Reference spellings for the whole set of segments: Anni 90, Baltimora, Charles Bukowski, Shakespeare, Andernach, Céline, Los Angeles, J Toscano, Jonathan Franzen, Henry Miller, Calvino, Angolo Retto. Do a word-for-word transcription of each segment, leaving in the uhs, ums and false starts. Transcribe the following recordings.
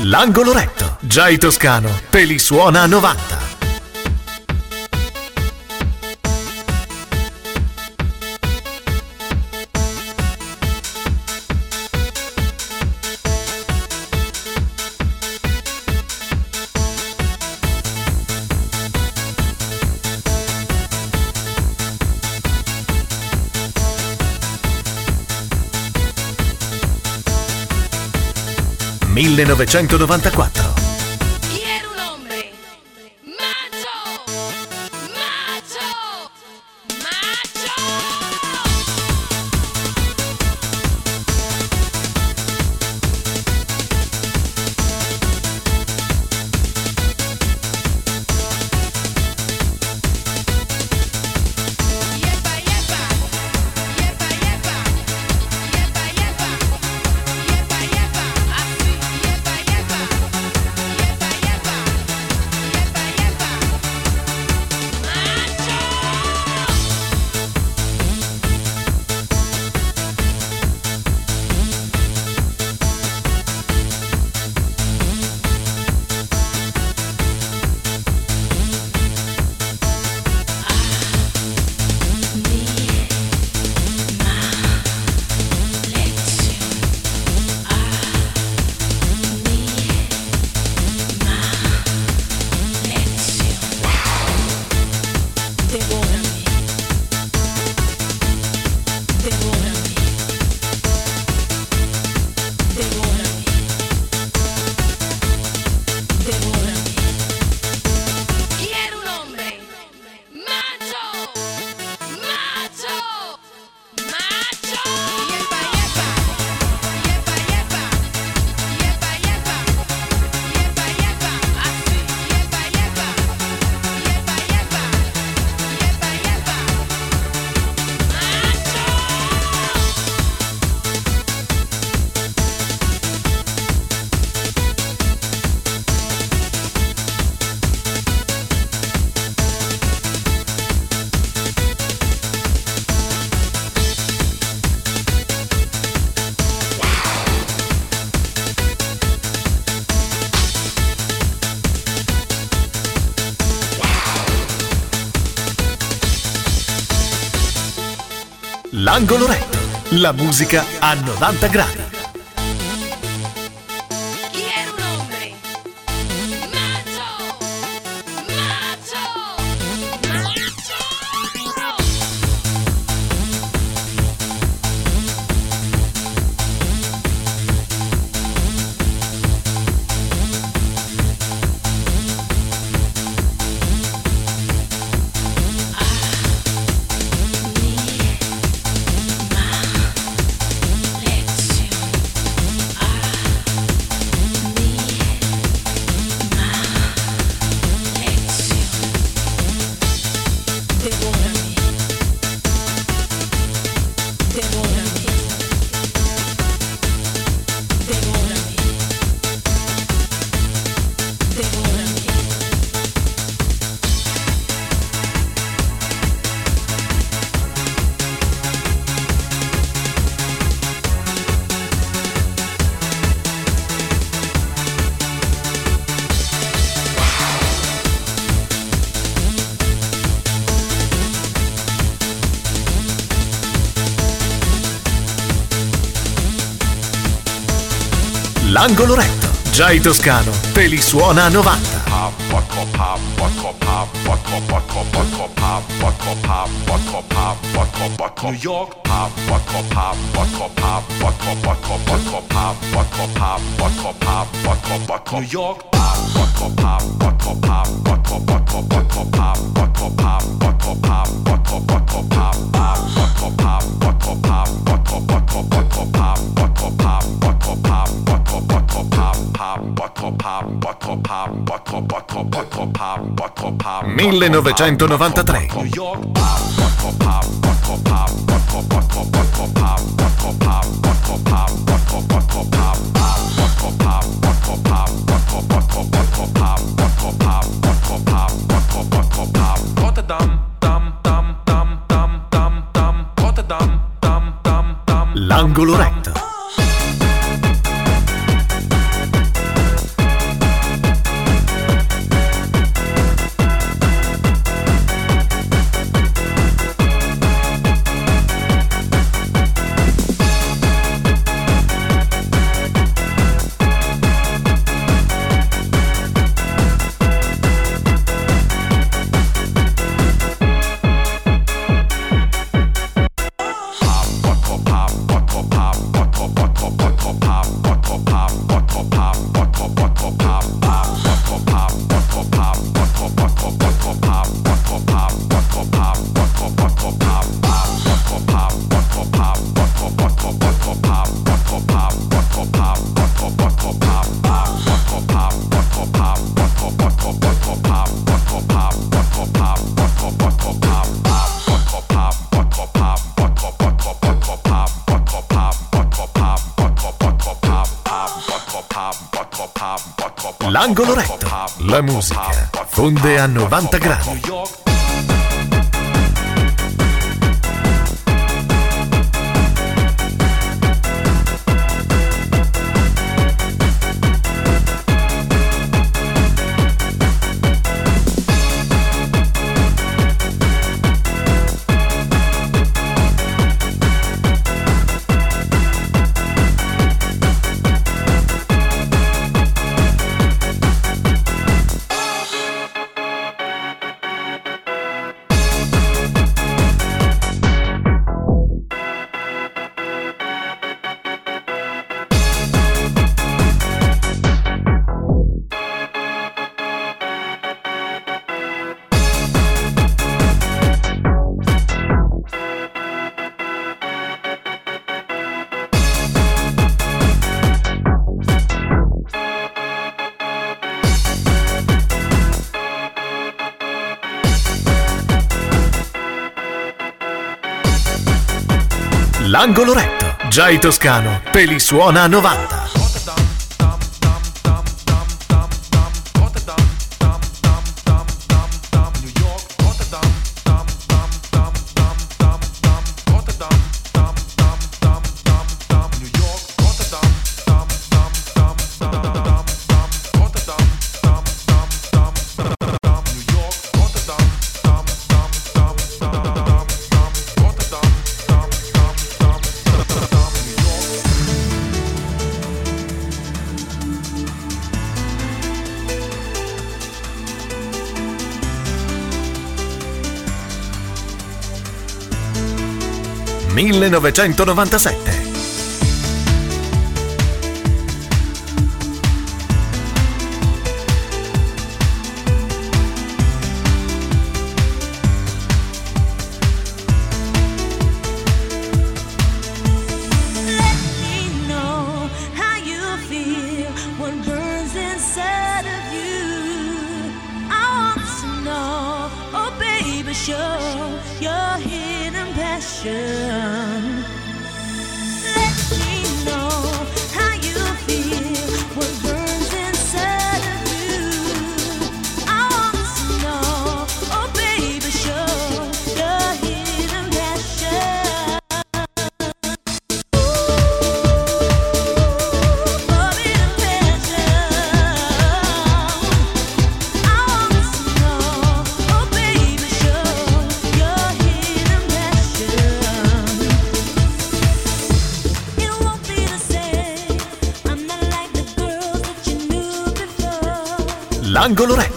L'angolo retto, J Toscano, Pelisuona novanta. millenovecentonovantaquattro. Chi era un hombre? Macho! Macho! Macho! Yepa, yepa! Yepa, yepa! Yepa, yepa! Angolo retto, la musica a novanta gradi. Chi era un hombre? Macho! Macho! Angolo retto, J Toscano, Pelisuona novanta. New York. New York. millenovecentonovantatré. L'angolo retto. L'angolo retto, la musica fonde a novanta gradi. Angolo retto, J Toscano, Pelisuona novanta. millenovecentonovantasette. Angolo retto. You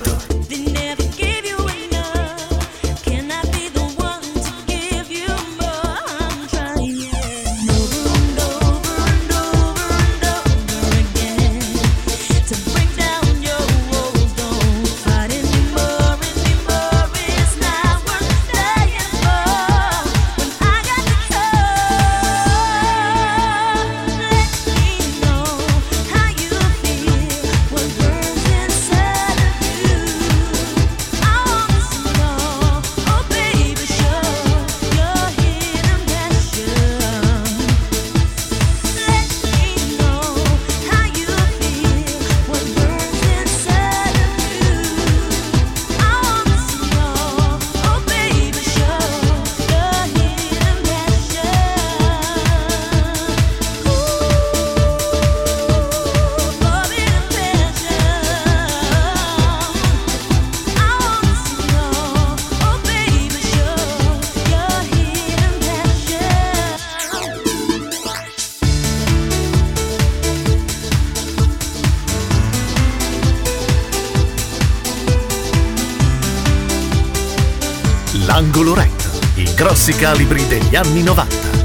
L'Angolo Retto, i grossi calibri degli anni novanta.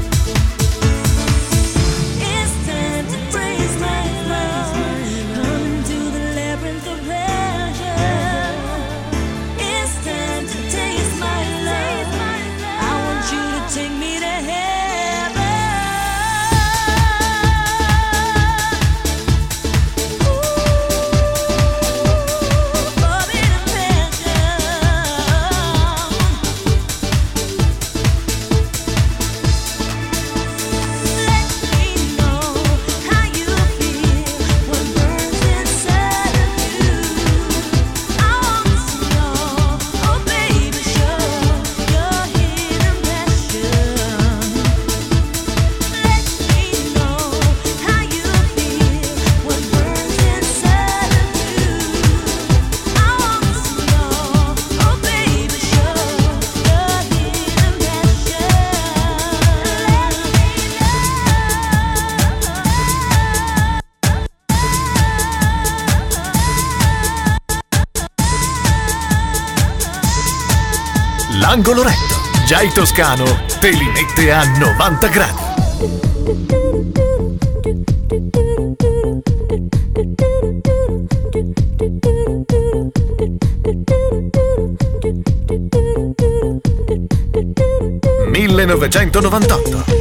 Angolo Retto, J Toscano te li mette a novanta gradi. millenovecentonovantotto.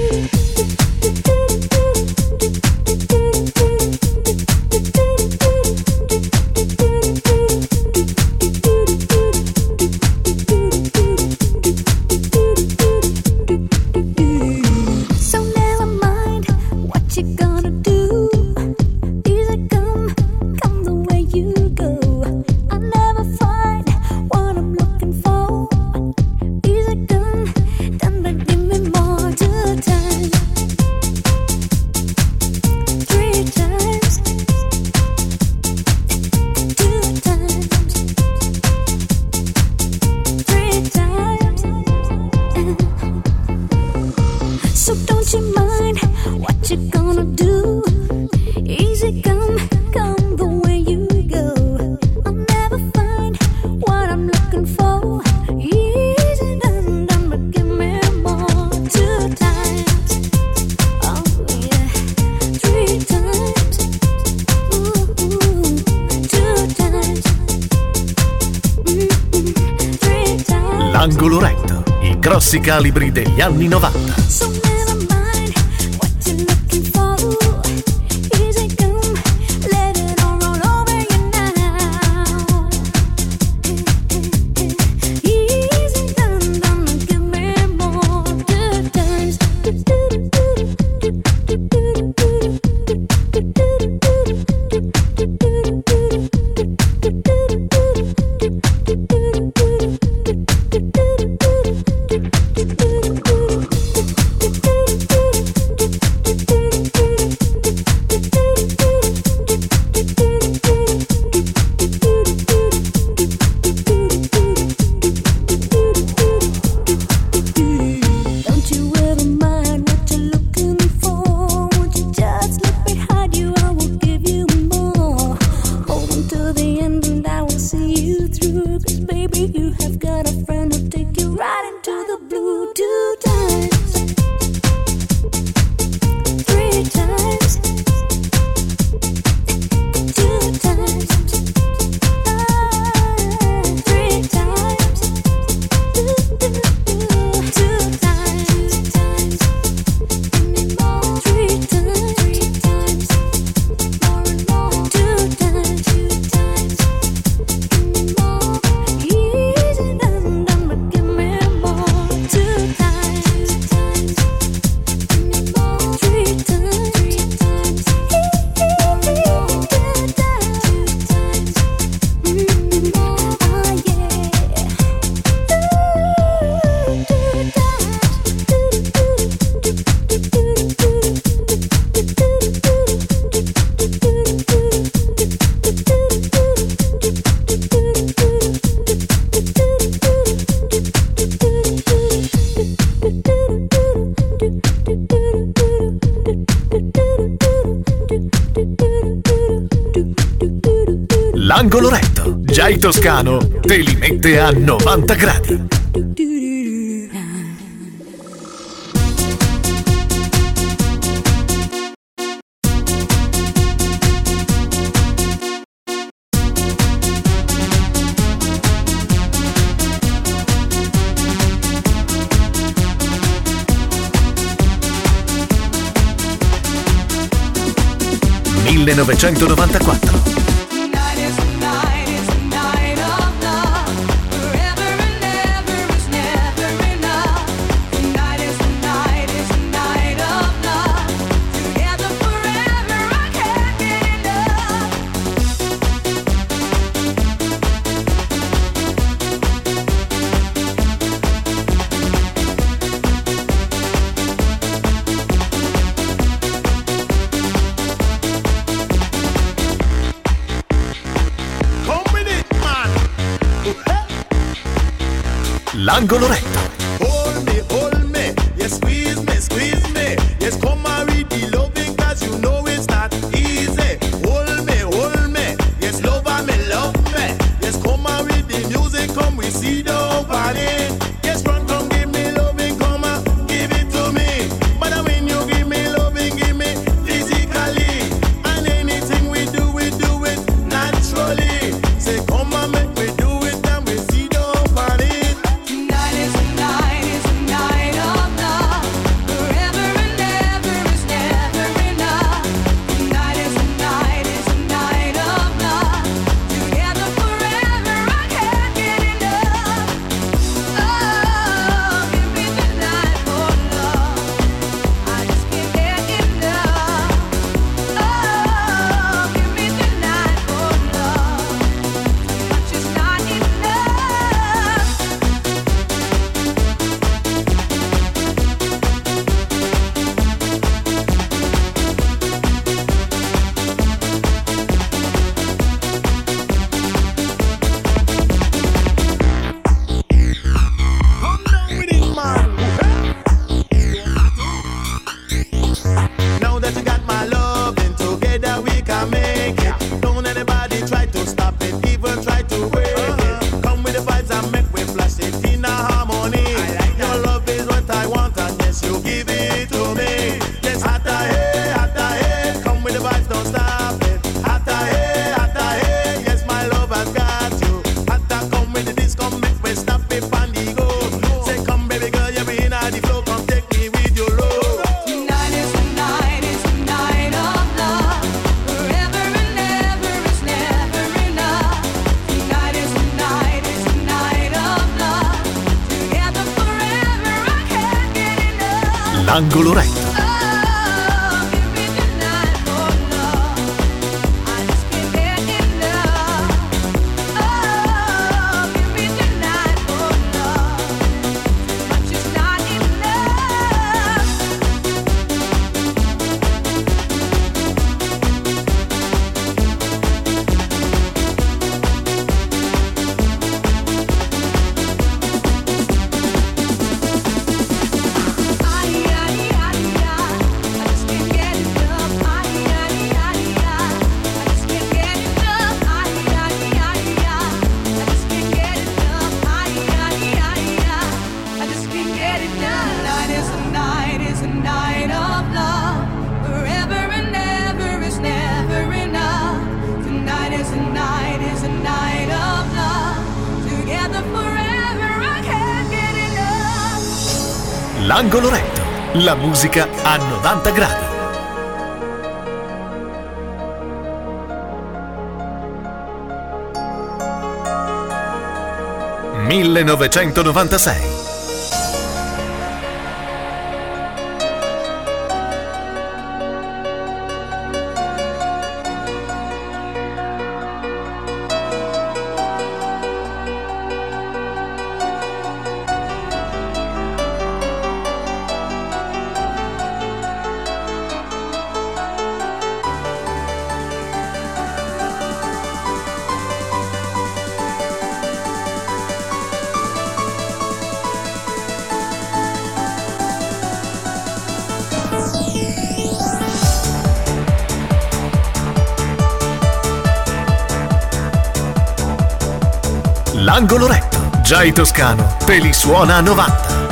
Angolo Retto, i grossi calibri degli anni novanta. Angolo Retto, J Toscano te li mette a novanta gradi. millenovecentonovantaquattro. Angolo Retto. Angolo Retto. Angolo Retto, la musica a novanta gradi. millenovecentonovantasei. Angolo Retto, J Toscano te li suona a novanta.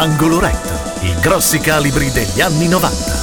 Angolo Retto, i grossi calibri degli anni novanta.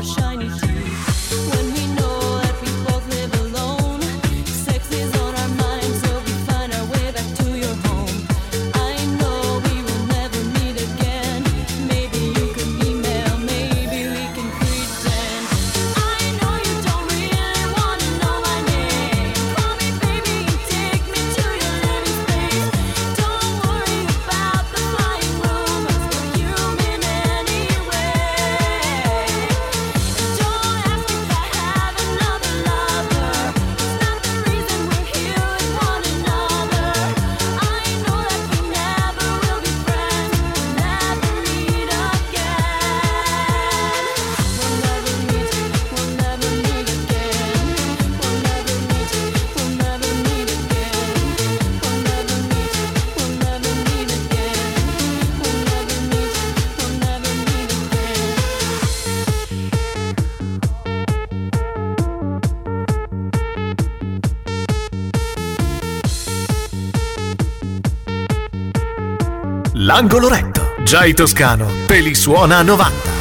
Shut L'Angolo Retto. J Toscano te li suona a novanta.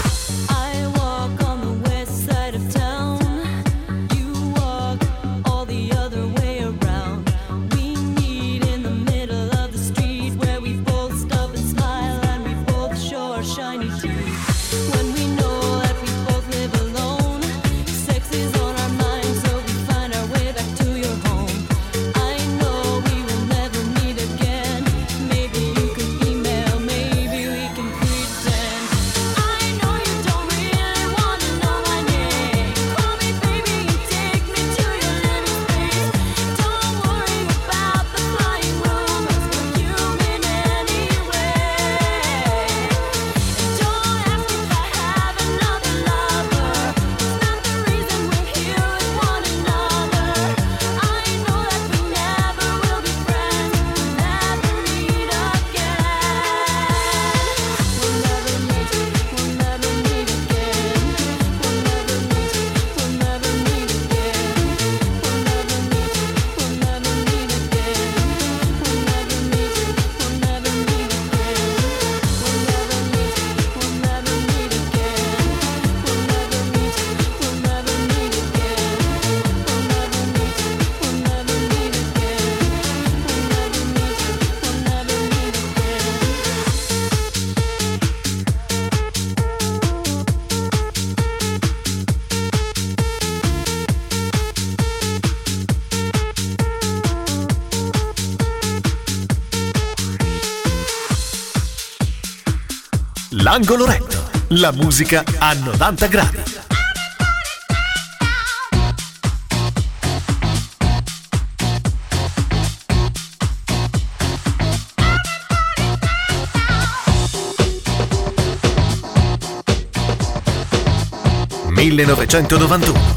Angolo Retto, la musica a novanta gradi. millenovecentonovantuno.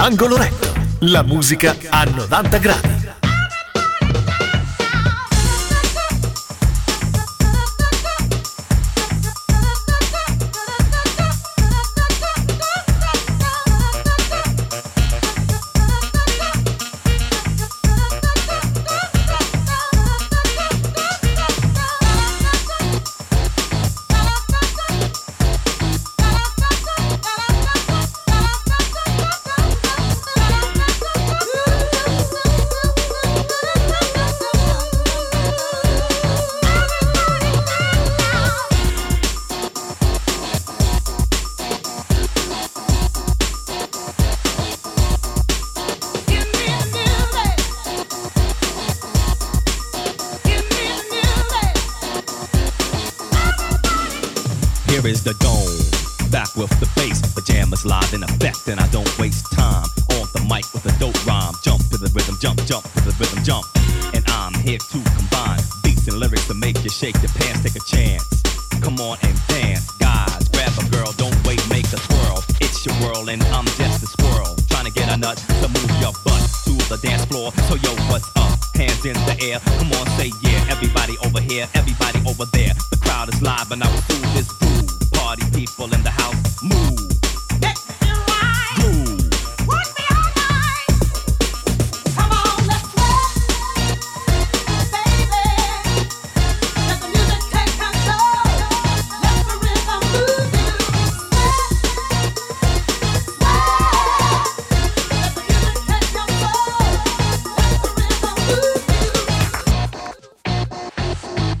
Angolo Retto, la musica a novanta gradi. Here is the dome, back with the bass, pajamas live in effect, and I don't waste time on the mic with a dope rhyme. Jump to the rhythm, jump, jump to the rhythm, jump. And I'm here to combine beats and lyrics to make you shake your pants, take a chance. Come on and dance, guys, grab a girl, don't wait, make a twirl. It's your whirl and I'm just a squirrel, trying to get a nut to move your butt to the dance floor. So yo, what's up? Hands in the air, come on, say yeah. Everybody over here, everybody over there. The crowd is live and I will do this boo. Party people in the house, move. Let's do right. Move. Work me all night. Come on, let's work, baby. Let the music take control. Let the rhythm move you. Let the music take control. Let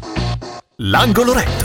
the rhythm move you. L'Angolo Retto. Let's go.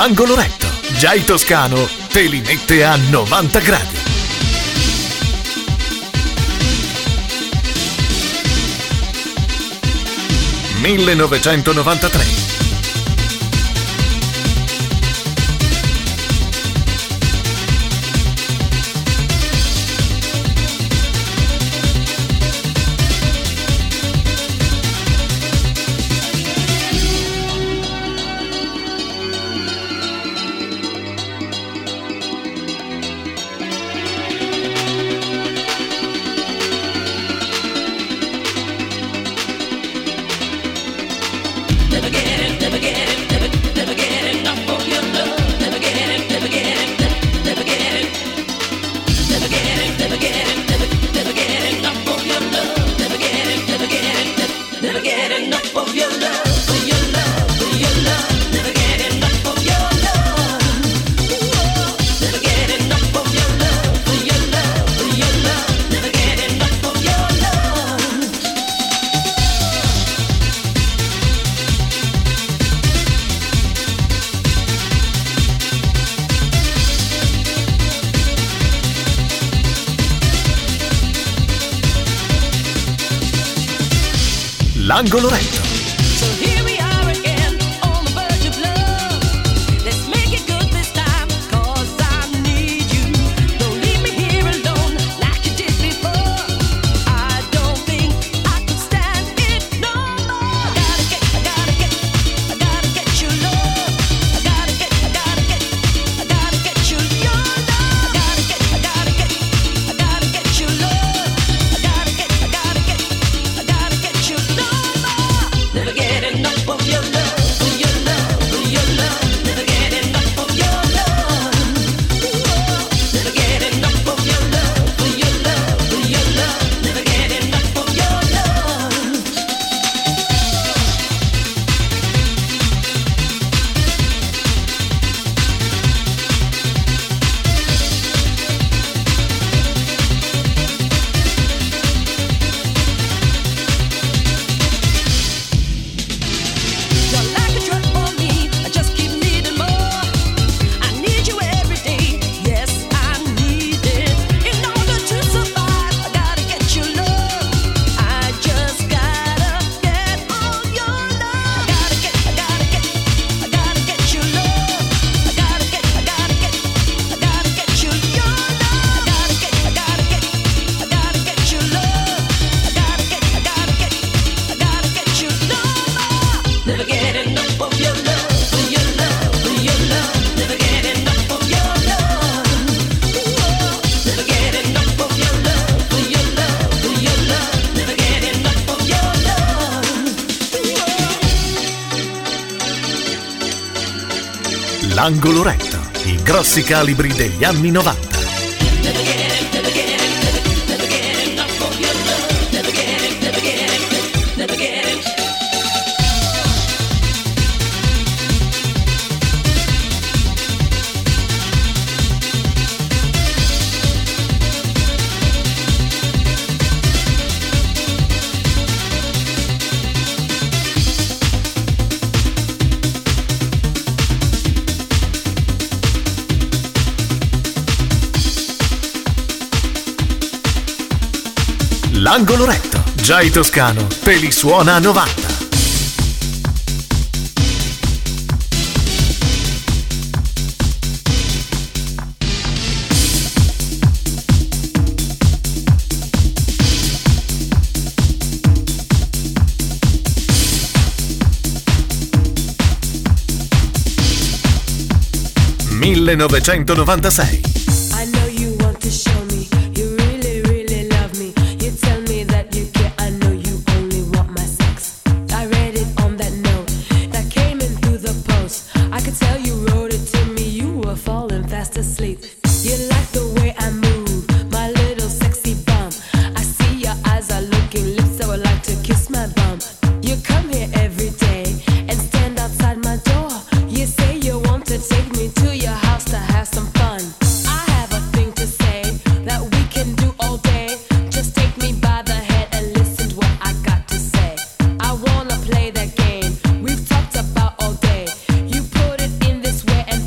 L'angolo retto. J Toscano te li mette a novanta gradi. millenovecentonovantatré. Angolo Retto. Angolo Retto, i grossi calibri degli anni novanta. Angolo Retto, J Toscano, te li suona a novanta. millenovecentonovantasei. We've talked about all day. You put it in this way and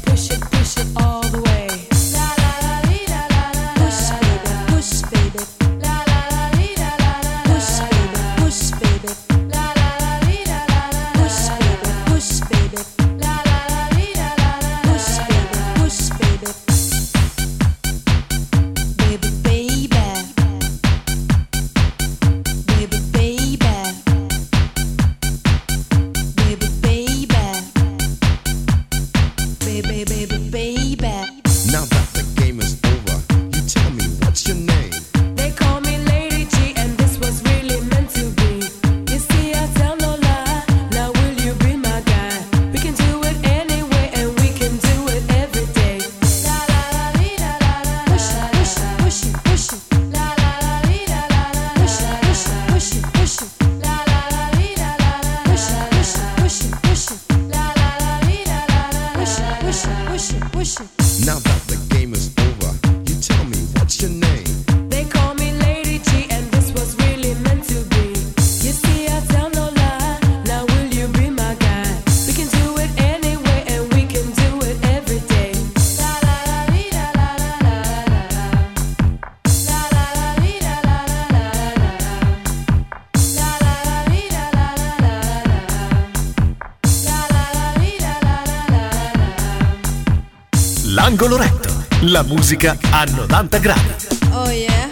L'angolo retto, la musica a novanta gradi. Oh yeah.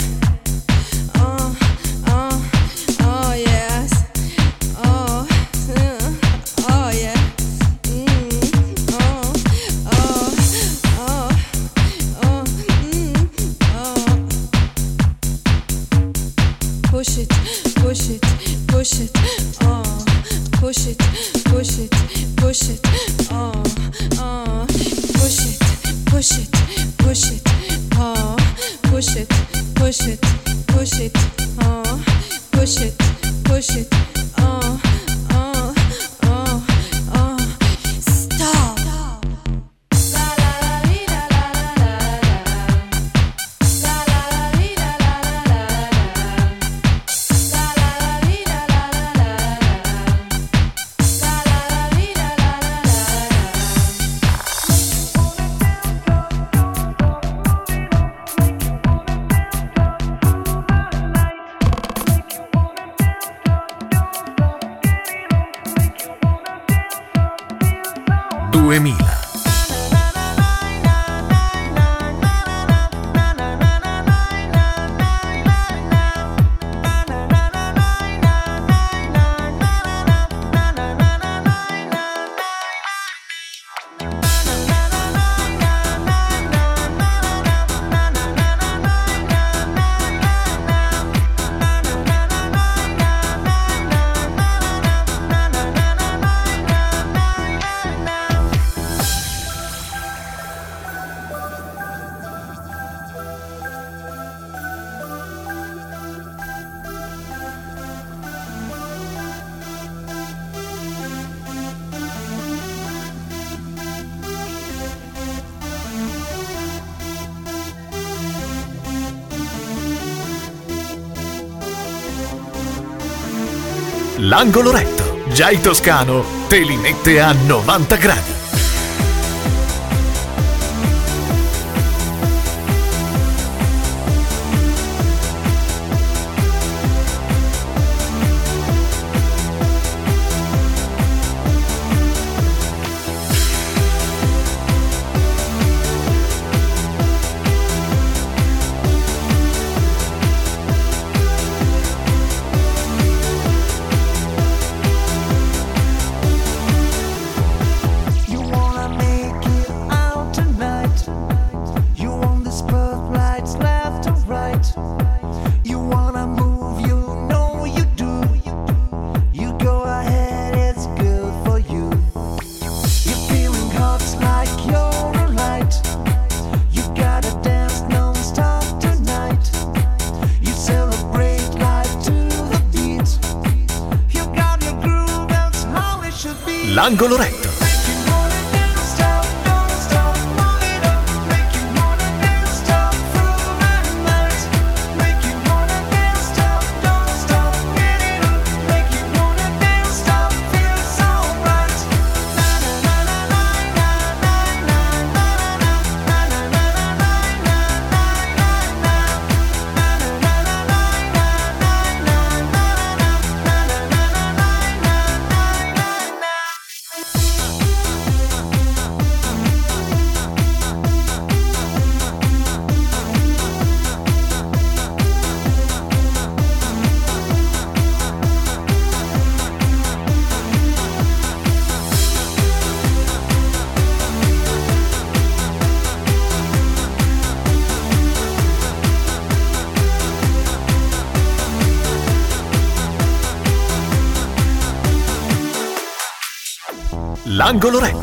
Oh, oh, oh yes. Oh, oh yeah. Mm, oh, oh, oh, oh, mm, oh. Push it, push it, push it. Oh, push it, push it, push it. Oh, oh, push it. Push it, push it, oh, push it, push it, push it, oh, push it, push it, oh, oh, oh, oh, stop. La la la la la la la la la la la la. duemila. L'angolo retto, J Toscano te li mette a novanta gradi. Angolo retto. L'angolo retto. Thank you.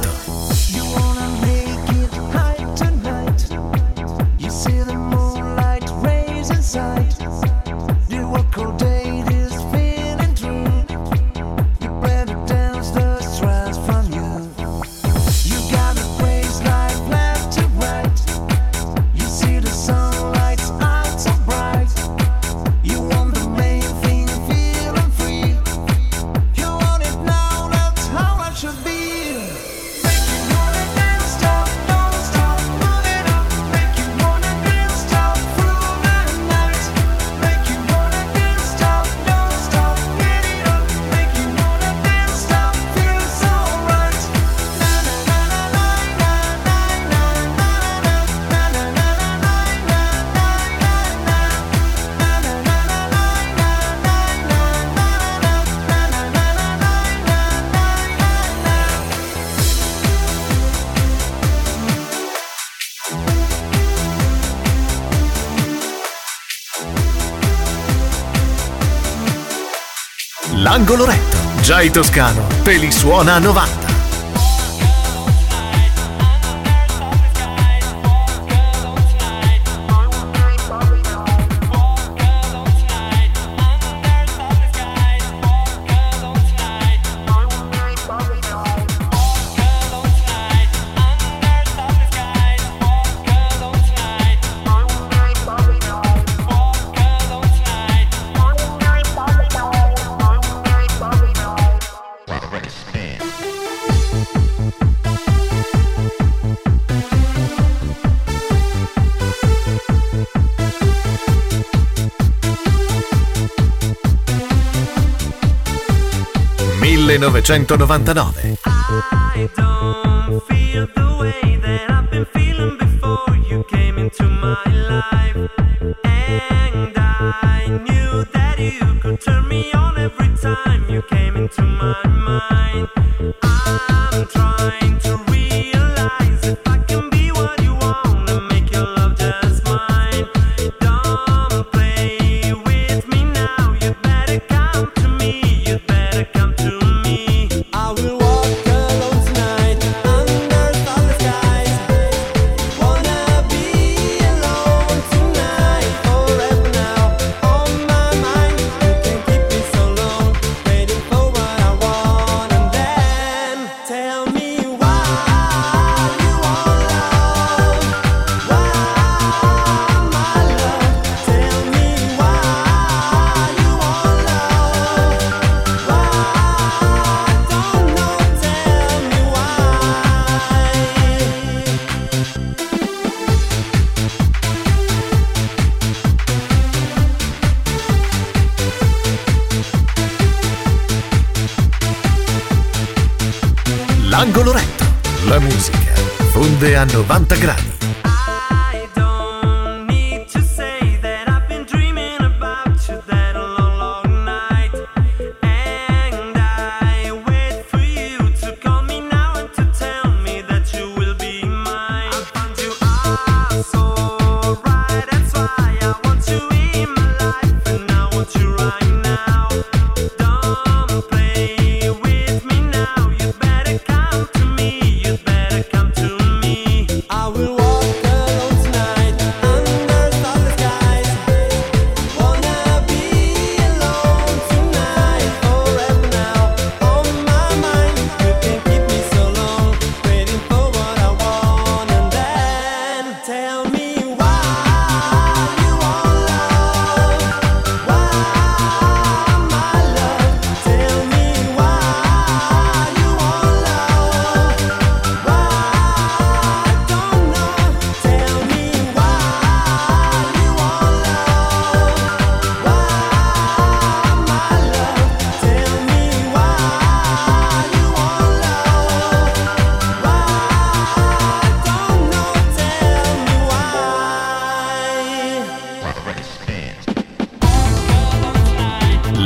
L'Angolo Retto. J Toscano te li suona a novanta. millenovecentonovantanove. I don't feel the way that I've been feeling before you came into my life, and I knew that you could turn me on every time you came into my mind. I'm trying to realize if I can be what you want and make your love just mine. Don't play with me now, you better come to me, you better come to me. Angolo Retto, la musica fonde a novanta gradi.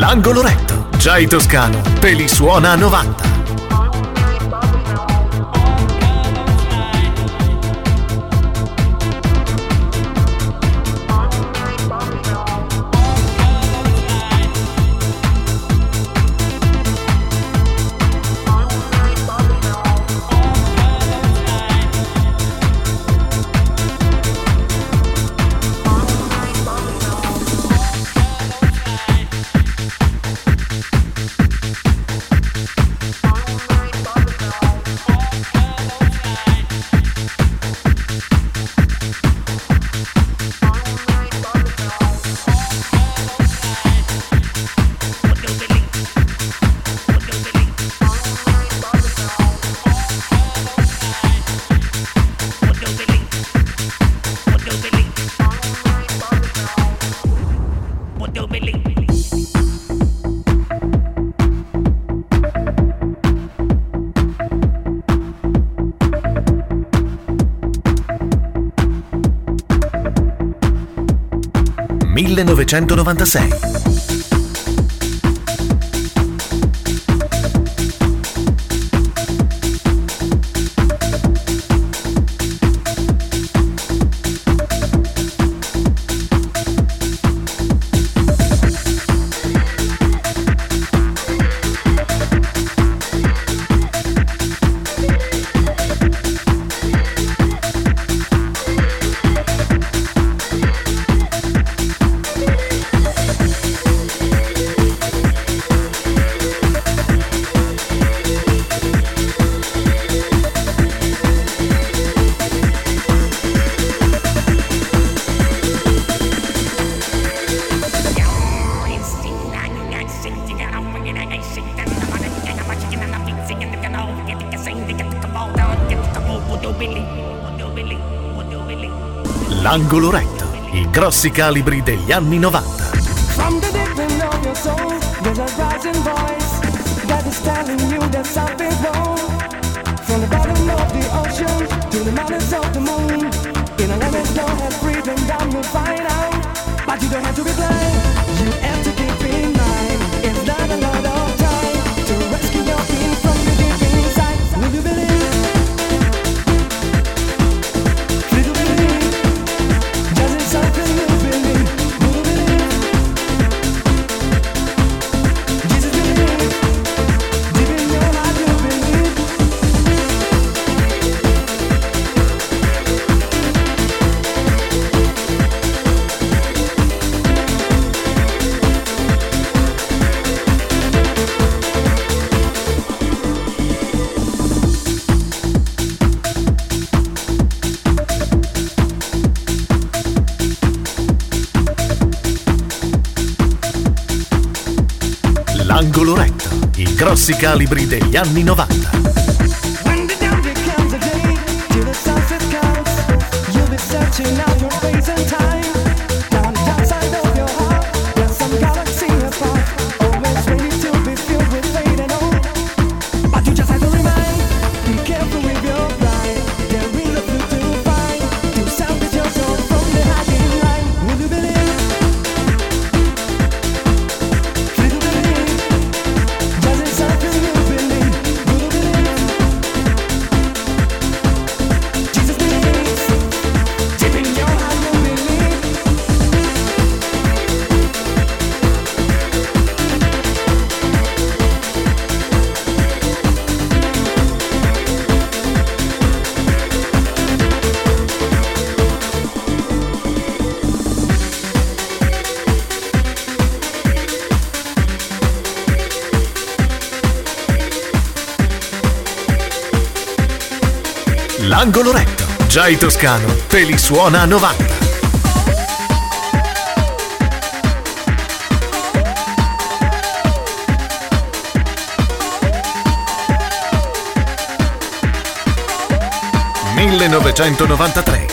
Angolo Retto, J Toscano te li suona a novanta. millenovecentonovantasei. L'angolo retto, i grossi calibri degli anni novanta. Angolo retto, i grossi calibri degli anni novanta. L'angolo retto, J Toscano, te li suona a novanta. millenovecentonovantatré.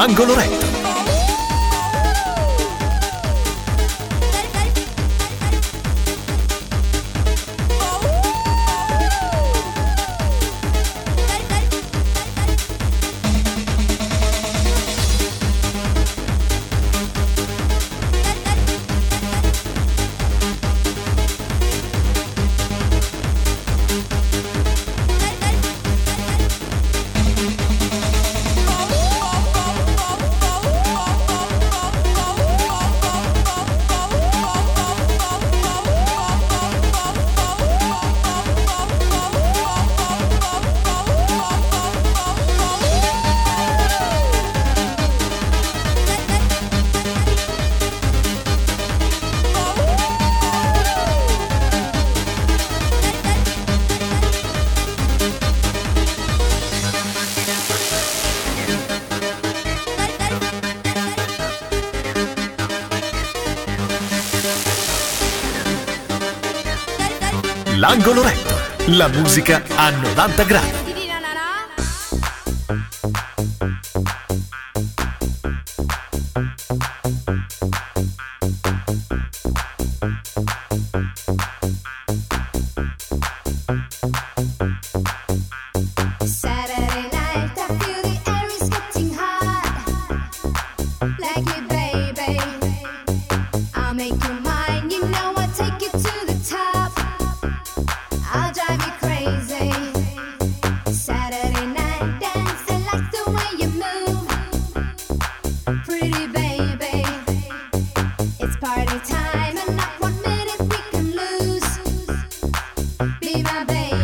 L'angolo retto. L'Angolo Retto, la musica a novanta gradi.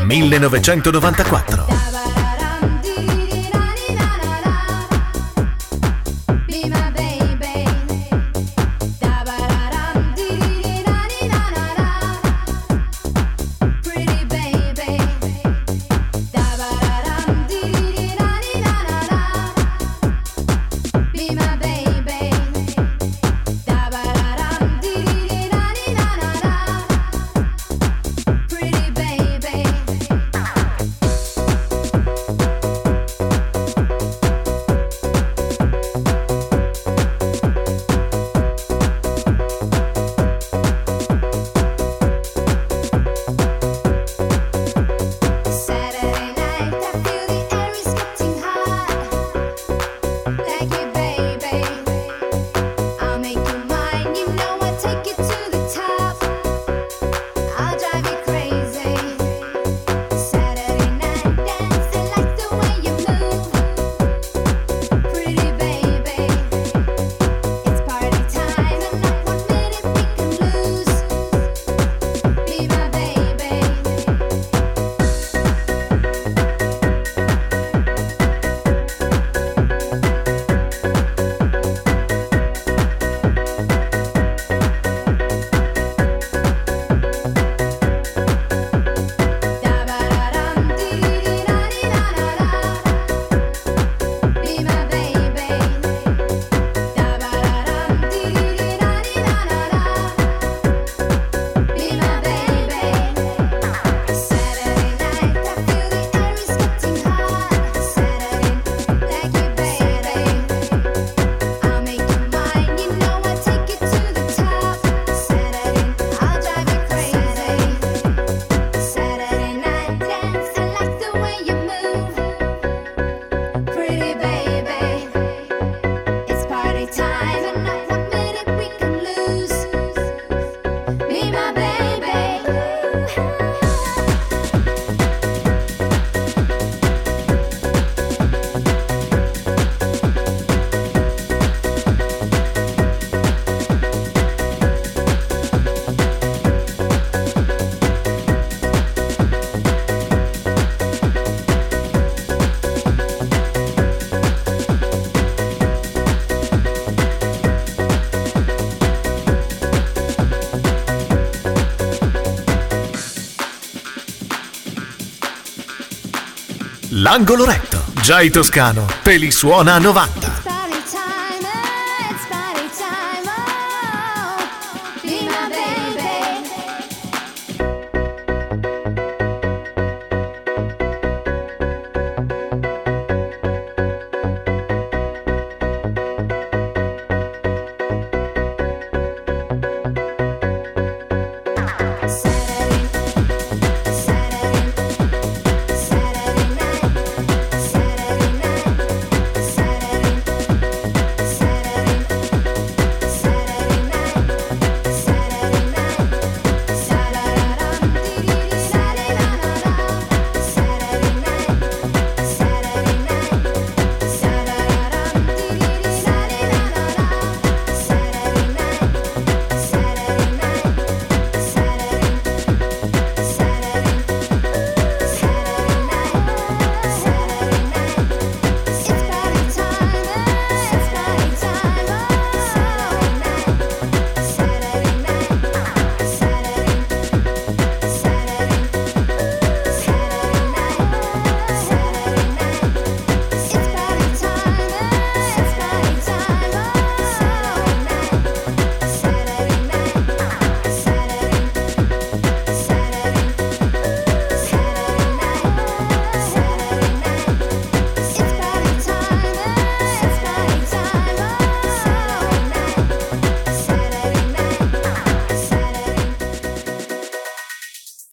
millenovecentonovantaquattro. L'Angolo Retto, J Toscano, te li suona a novanta.